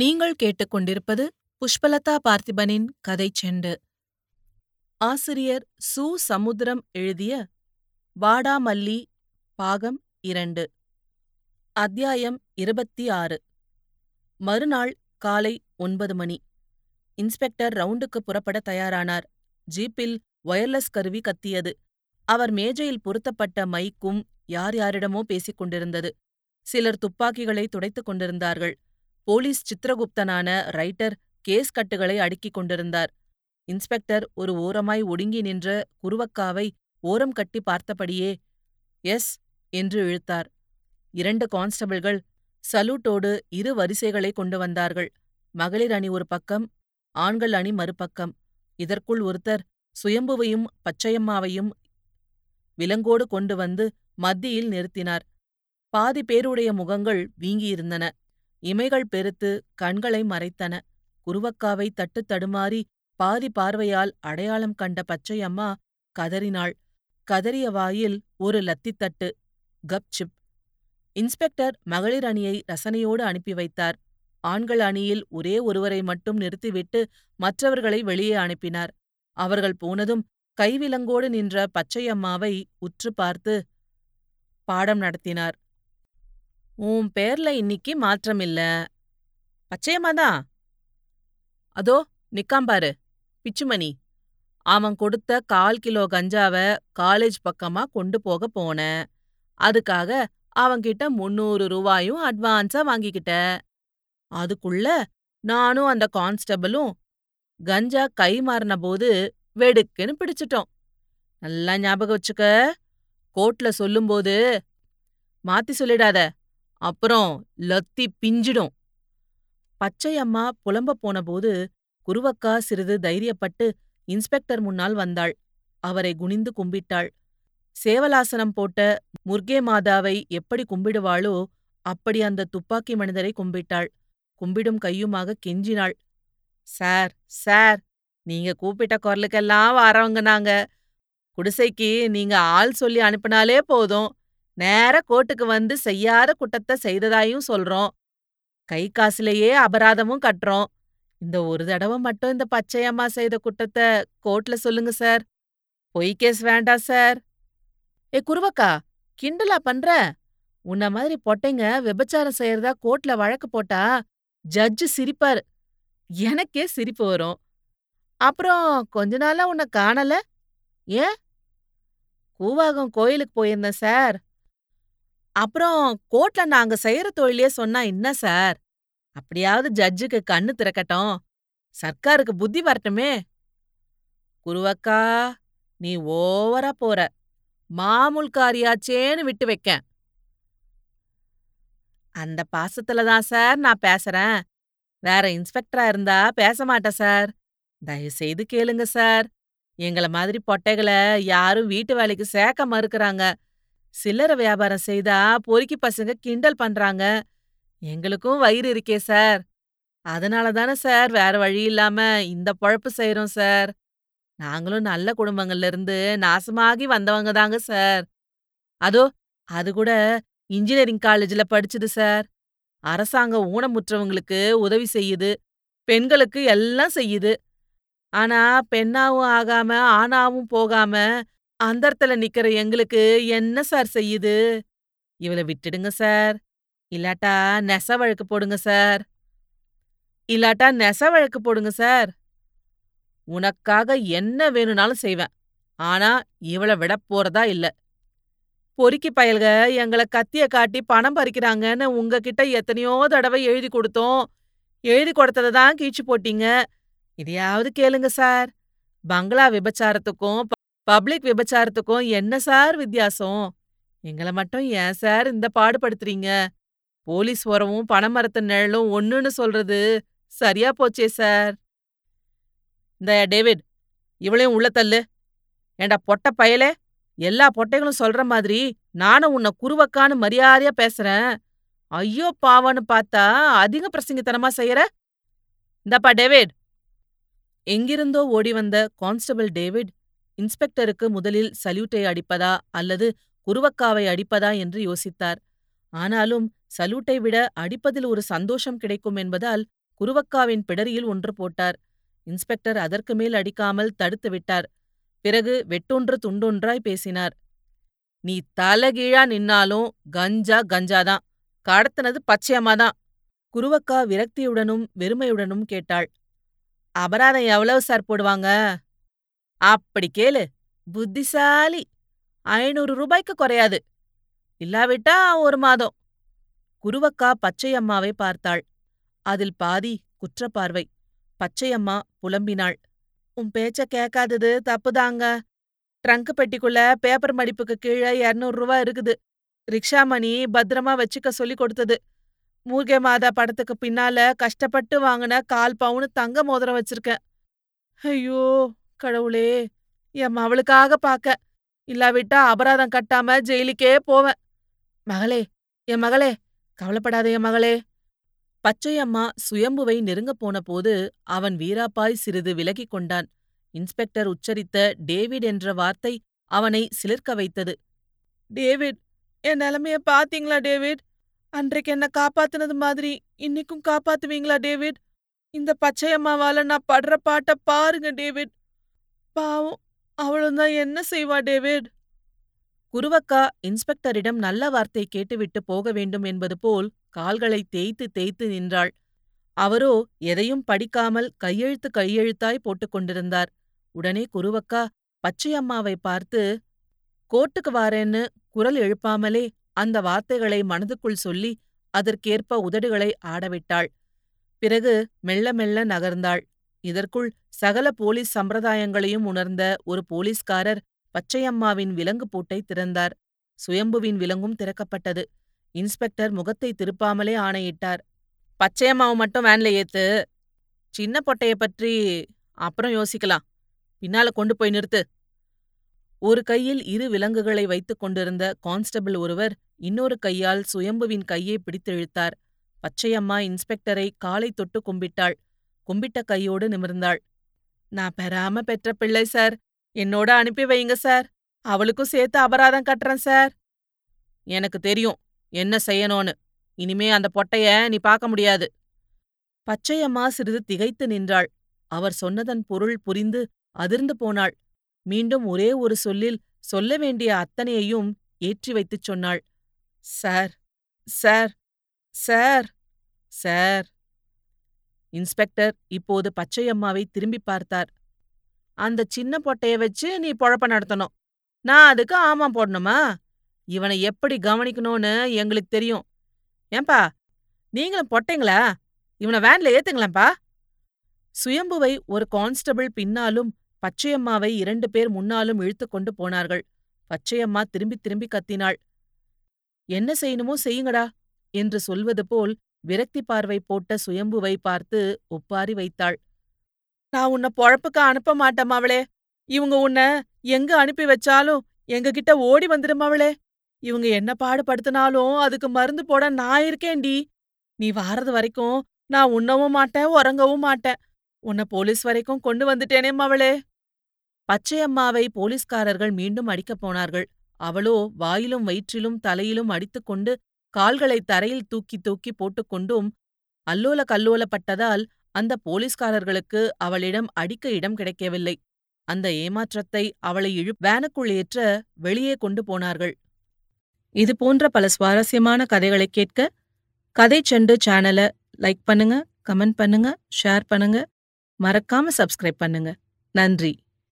நீங்கள் கேட்டுக்கொண்டிருப்பது புஷ்பலதா பார்த்திபனின் கதை செண்டு. ஆசிரியர் சு. சமுத்திரம் எழுதிய வாடாமல்லி பாகம் 2, அத்தியாயம் 26. மறுநாள் காலை 9 மணி இன்ஸ்பெக்டர் ரவுண்டுக்கு புறப்பட தயாரானார். ஜீப்பில் ஒயர்லெஸ் கருவி கத்தியது. அவர் மேஜையில் பொருத்தப்பட்ட மைக்கும் யார் யாரிடமோ பேசிக் கொண்டிருந்தது. சிலர் துப்பாக்கிகளை துடைத்துக் கொண்டிருந்தார்கள். போலீஸ் சித்திரகுப்தனான ரைட்டர் கேஸ் கட்டுகளை அடுக்கிக் கொண்டிருந்தார். இன்ஸ்பெக்டர் ஒரு ஓரமாய் ஒடுங்கி நின்ற குருவக்காவை ஓரம் கட்டி பார்த்தபடியே எஸ் என்று இழுத்தார். 2 கான்ஸ்டபிள்கள் சலூட்டோடு 2 வரிசைகளை கொண்டு வந்தார்கள். மகளிர் அணி ஒரு பக்கம், ஆண்கள் அணி மறுபக்கம். இதற்குள் ஒருத்தர் சுயம்புவையும் பச்சையம்மாவையும் விலங்கோடு கொண்டு வந்து மத்தியில் நிறுத்தினார். பாதி பேருடைய முகங்கள் வீங்கியிருந்தன. இமைகள் பெருத்து கண்களை மறைத்தன. குருவக்காவை தட்டு தடுமாறி பாதி பார்வையால் அடையாளம் கண்ட பச்சையம்மா கதறினாள். கதறிய வாயில் ஒரு லத்தித்தட்டு. கப்சிப். இன்ஸ்பெக்டர் மகளிர் அணியை ரசனையோடு அனுப்பி வைத்தார். ஆண்கள் அணியில் ஒரே ஒருவரை மட்டும் நிறுத்திவிட்டு மற்றவர்களை வெளியே அனுப்பினார். அவர்கள் போனதும் கைவிலங்கோடு நின்ற பச்சையம்மாவை உற்று பார்த்து பாடம் நடத்தினார். உன் பேர்ல இன்னைக்கு மாற்றமில்ல, பச்சையம்மாதான். அதோ நிக்காம்பாரு பிச்சுமணி, அவன் கொடுத்த 1/4 கிலோ கஞ்சாவ காலேஜ் பக்கமா கொண்டு போக போன, அதுக்காக அவன்கிட்ட 300 ரூபாயும் அட்வான்ஸா வாங்கிக்கிட்ட. அதுக்குள்ள நானும் அந்த கான்ஸ்டபிளும் கஞ்சா கை மாறின போது வெடுக்குன்னு பிடிச்சிட்டோம். நல்லா ஞாபகம் வச்சுக்க, கோர்ட்ல சொல்லும்போது மாத்தி சொல்லிடாத, அப்புறம் லத்தி பிஞ்சிடும். பச்சையம்மா புலம்ப போனபோது குருவக்கா சிறிது தைரியப்பட்டு இன்ஸ்பெக்டர் முன்னால் வந்தாள். அவரை குனிந்து கும்பிட்டாள். சேவலாசனம் போட்ட முர்கே மாதாவை எப்படி கும்பிடுவாளோ அப்படி அந்த துப்பாக்கி மனிதரை கும்பிட்டாள். கும்பிடும் கையுமாக கெஞ்சினாள், சார் சார், நீங்க கூப்பிட்ட குரலுக்கெல்லாம் வரவங்க நாங்க. குடிசைக்கு நீங்க ஆள் சொல்லி அனுப்பினாலே போதும், நேர கோர்ட்டுக்கு வந்து செய்யாத குற்றத்தை செய்ததாயும் சொல்றோம், கை காசுலேயே அபராதமும் கட்டுறோம். இந்த ஒரு தடவை மட்டும் இந்த பச்சையம்மா செய்த குற்றத்தை கோர்ட்ல சொல்லுங்க சார். பொய் கேஸ் வேண்டாம் சார். ஏ குருவக்கா, கிண்டலா பண்ற? உன்ன மாதிரி பொட்டைங்க விபச்சாரம் செய்யறதா கோர்ட்ல வழக்கு போட்டா ஜட்ஜு சிரிப்பார். எனக்கே சிரிப்பு வரும். அப்புறம் கொஞ்ச நாளா உன்னை காணல, ஏன்? கூவாகம் கோயிலுக்கு போயிருந்தேன் சார். அப்புறம் கோர்ட்ல நாங்க செய்யற தொழிலே சொன்னா என்ன சார்? அப்படியாவது ஜட்ஜுக்கு கண்ணு திறக்கட்டும், சர்க்காருக்கு புத்தி வரட்டுமே. குருவக்கா, நீ ஓவரா போற, மாமூல் காரியாச்சேன்னு விட்டு வைக்க. அந்த பாசத்துலதான் சார் நான் பேசுறேன், வேற இன்ஸ்பெக்டரா இருந்தா பேச மாட்டேன் சார். தயவுசெய்து கேளுங்க சார், எங்கள மாதிரி பொட்டைகளை யாரும் வீட்டு வேலைக்கு சேர்க்க மறுக்கிறாங்க. சில்லற வியாபாரம் செய்தா பொறுக்கி பசங்க கிண்டல் பண்றாங்க. எங்களுக்கும் வயிறு இருக்கே சார், அதனால தானே சார் வேற வழி இல்லாம இந்த பொழப்பு செய்யறோம் சார். நாங்களும் நல்ல குடும்பங்கள்ல இருந்து நாசமாகி வந்தவங்க தாங்க சார். அதோ அது கூட இன்ஜினியரிங் காலேஜ்ல படிச்சுது சார். அரசாங்கம் ஊனமுற்றவங்களுக்கு உதவி செய்யுது, பெண்களுக்கு எல்லாம் செய்யுது. ஆனா பெண்ணாவும் ஆகாம ஆணாவும் போகாம அந்தரத்துல நிக்கிற எங்களுக்கு என்ன சார் செய்யுது? இவளை விட்டுடுங்க சார், இல்லாட்டா நெச வழக்கு போடுங்க சார், இல்லாட்டா நெச வழக்கு போடுங்க சார். உனக்காக என்ன வேணும்னாலும் செய்வேன், ஆனா இவளை விட போறதா இல்ல. பொறுக்கி பயல்க எங்களை கத்திய காட்டி பணம் பறிக்கிறாங்கன்னு உங்ககிட்ட எத்தனையோ தடவை எழுதி கொடுத்தோம், எழுதி கொடுத்ததை தான் கீச்சு போட்டீங்க. இதையாவது கேளுங்க சார், பங்களா விபச்சாரத்துக்கும் பப்ளிக் விபச்சாரத்துக்கும் என்ன சார் வித்தியாசம்? எங்களை மட்டும் ஏன் சார் இந்த பாடுபடுத்துறீங்க? போலீஸ் உறவும் பணமரத்து நிழலும் ஒன்றுன்னு சொல்றது சரியா போச்சே சார். இந்த டேவிட், இவளையும் உள்ள தள்ளு. ஏண்டா பொட்டை பயலே, எல்லா பொட்டைகளும் சொல்ற மாதிரி நானும் உன்னை குருவக்கான்னு மரியாதையா பேசுறேன், ஐயோ பாவான்னு பார்த்தா அதிக பிரசங்கித்தனமா செய்யற. இந்தப்பா டேவிட். எங்கிருந்தோ ஓடிவந்த கான்ஸ்டபிள் டேவிட் இன்ஸ்பெக்டருக்கு முதலில் சல்யூட்டை அடிப்பதா அல்லது குருவக்காவை அடிப்பதா என்று யோசித்தார். ஆனாலும் சல்யூட்டை விட அடிப்பதில் ஒரு சந்தோஷம் கிடைக்கும் என்பதால் குருவக்காவின் பிடரியில் ஒன்று போட்டார். இன்ஸ்பெக்டர் அதற்கு மேல் அடிக்காமல் தடுத்து விட்டார். பிறகு வெட்டொன்று துண்டொன்றாய் பேசினார். நீ தலகீழா நின்னாலும் கஞ்சா கஞ்சாதான், கடத்தினது பச்சையம்மாதான். குருவக்கா விரக்தியுடனும் வெறுமையுடனும் கேட்டாள். அபராதம் எவ்வளவு சார் போடுவாங்க? அப்படி கேளு புத்திசாலி, 500 ரூபாய்க்கு குறையாது, இல்லாவிட்டா 1 மாதம். குருவக்கா பச்சையம்மாவை பார்த்தாள். அதில் பாதி குற்றப்பார்வை. பச்சையம்மா புலம்பினாள். உன் பேச்ச கேட்காதது தப்புதாங்க. ட்ரங்க் பெட்டிக்குள்ள பேப்பர் மடிப்புக்கு கீழே 200 ரூபா இருக்குது. ரிக்ஷா மணி பத்திரமா வச்சுக்க சொல்லி கொடுத்தது. மூர்கை மாதா படத்துக்கு பின்னால கஷ்டப்பட்டு வாங்கின 1/4 பவுன் தங்க மோதிரம் வச்சிருக்கேன். ஐயோ கடவுளே, என் மவளுக்காக பார்க்க, இல்லாவிட்டா அபராதம் கட்டாம ஜெயிலுக்கே போவேன். மகளே, என் மகளே, கவலைப்படாத என் மகளே. பச்சையம்மா சுயம்புவை நெருங்கப் போன போது அவன் வீராப்பாய் சிறிது விலகிக் கொண்டான். இன்ஸ்பெக்டர் உச்சரித்த டேவிட் என்ற வார்த்தை அவனை சிலிர்க்க வைத்தது. டேவிட், என் நிலைமைய பாத்தீங்களா டேவிட்? அன்றைக்கு என்ன காப்பாத்தினது மாதிரி இன்னைக்கும் காப்பாத்துவீங்களா டேவிட்? இந்த பச்சையம்மாவால நான் படுற பாட்ட பாருங்க டேவிட். பாவம், அவளும்தான் என்ன செய்வா டேவிட்? குருவக்கா இன்ஸ்பெக்டரிடம் நல்ல வார்த்தை கேட்டுவிட்டு போக வேண்டும் என்பது போல் கால்களை தேய்த்து தேய்த்து நின்றாள். அவரோ எதையும் படிக்காமல் கையெழுத்து கையெழுத்தாய் போட்டுக்கொண்டிருந்தார். உடனே குருவக்கா பச்சையம்மாவை பார்த்து, கோர்ட்டுக்கு வாரேன்னு குரல் எழுப்பாமலே அந்த வார்த்தைகளை மனதுக்குள் சொல்லி அதற்கேற்ப உதடுகளை ஆடவிட்டாள். பிறகு மெல்ல மெல்ல நகர்ந்தாள். இதற்குள் சகல போலீஸ் சம்பிரதாயங்களையும் உணர்ந்த ஒரு போலீஸ்காரர் பச்சையம்மாவின் விலங்கு பூட்டை திறந்தார். சுயம்புவின் விலங்கும் திறக்கப்பட்டது. இன்ஸ்பெக்டர் முகத்தை திருப்பாமலே ஆணையிட்டார். பச்சையம்மாவை மட்டும் வேன்ல ஏத்து, சின்ன பொட்டைய பற்றி அப்புறம் யோசிக்கலாம், பின்னால கொண்டு போய் நிறுத்து. ஒரு கையில் 2 விலங்குகளை வைத்துக் கொண்டிருந்த கான்ஸ்டபிள் ஒருவர் இன்னொரு கையால் சுயம்புவின் கையை பிடித்தெழுத்தார். பச்சையம்மா இன்ஸ்பெக்டரை காலை தொட்டு கும்பிட்டாள். கும்பிட்ட கையோடு நிமிர்ந்தாள். நான் பெறாம பெற்ற பிள்ளை சார், என்னோட அனுப்பி வைங்க சார், அவளுக்கும் சேர்த்து அபராதம் கட்டுறேன் சார். எனக்கு தெரியும் என்ன செய்யணும்னு, இனிமே அந்த பொட்டைய நீ பார்க்க முடியாது. பச்சையம்மா சிறிது திகைத்து நின்றாள். அவர் சொன்னதன் பொருள் புரிந்து அதிர்ந்து போனாள். மீண்டும் ஒரே ஒரு சொல்லில் சொல்ல வேண்டிய அத்தனையையும் ஏற்றி வைத்துச் சொன்னாள். Sir, sir, sir, sir. Inspector இப்போது பச்சையம்மாவை திரும்பி பார்த்தார். அந்த சின்ன பொட்டைய வச்சு நீ பொழப்ப நடத்தணும், நான் அதுக்கு ஆமா போடணுமா? இவனை எப்படி கவனிக்கணும்னு எங்களுக்கு தெரியும். ஏன்பா நீங்களும் பொட்டைங்களா? இவனை வேன்ல ஏத்துங்களேன்பா. சுயம்புவை ஒரு கான்ஸ்டபிள் பின்னாலும் பச்சையம்மாவை 2 பேர் முன்னாலும் இழுத்து கொண்டு போனார்கள். பச்சையம்மா திரும்பி திரும்பி கத்தினாள். என்ன செய்யணுமோ செய்யுங்கடா என்று சொல்வது போல் விரக்தி பார்வை போட்ட சுயம்புவை பார்த்து ஒப்பாரி வைத்தாள். நான் உன்னை பொழப்புக்கு அனுப்ப மாட்டேமாவளே. இவங்க உன்னை எங்க அனுப்பி வச்சாலும் எங்ககிட்ட ஓடி வந்துடுமாவளே. இவங்க என்ன பாடுபடுத்தினாலும் அதுக்கு மருந்து போட நான் இருக்கேன்டி. நீ வாரது வரைக்கும் நான் உண்ணவும் மாட்டேன், உறங்கவும் மாட்டேன். உன்னை போலீஸ் வரைக்கும் கொண்டு வந்துட்டேனே மவளே. பச்சையம்மாவை போலீஸ்காரர்கள் மீண்டும் அடிக்கப் போனார்கள். அவளோ வாயிலும் வயிற்றிலும் தலையிலும் அடித்துக்கொண்டு கால்களை தரையில் தூக்கி தூக்கி போட்டுக்கொண்டும் அல்லோல கல்லோலப்பட்டதால் அந்த போலீஸ்காரர்களுக்கு அவளிடம் அடிக்க இடம் கிடைக்கவில்லை. அந்த ஏமாற்றத்தை அவளை வேனுக்குள் ஏற்ற வெளியே கொண்டு போனார்கள். இதுபோன்ற பல சுவாரஸ்யமான கதைகளை கேட்க கதை செண்டு சேனலை லைக் பண்ணுங்க, கமெண்ட் பண்ணுங்க, ஷேர் பண்ணுங்க, மறக்காம சப்ஸ்கிரைப் பண்ணுங்க. நன்றி.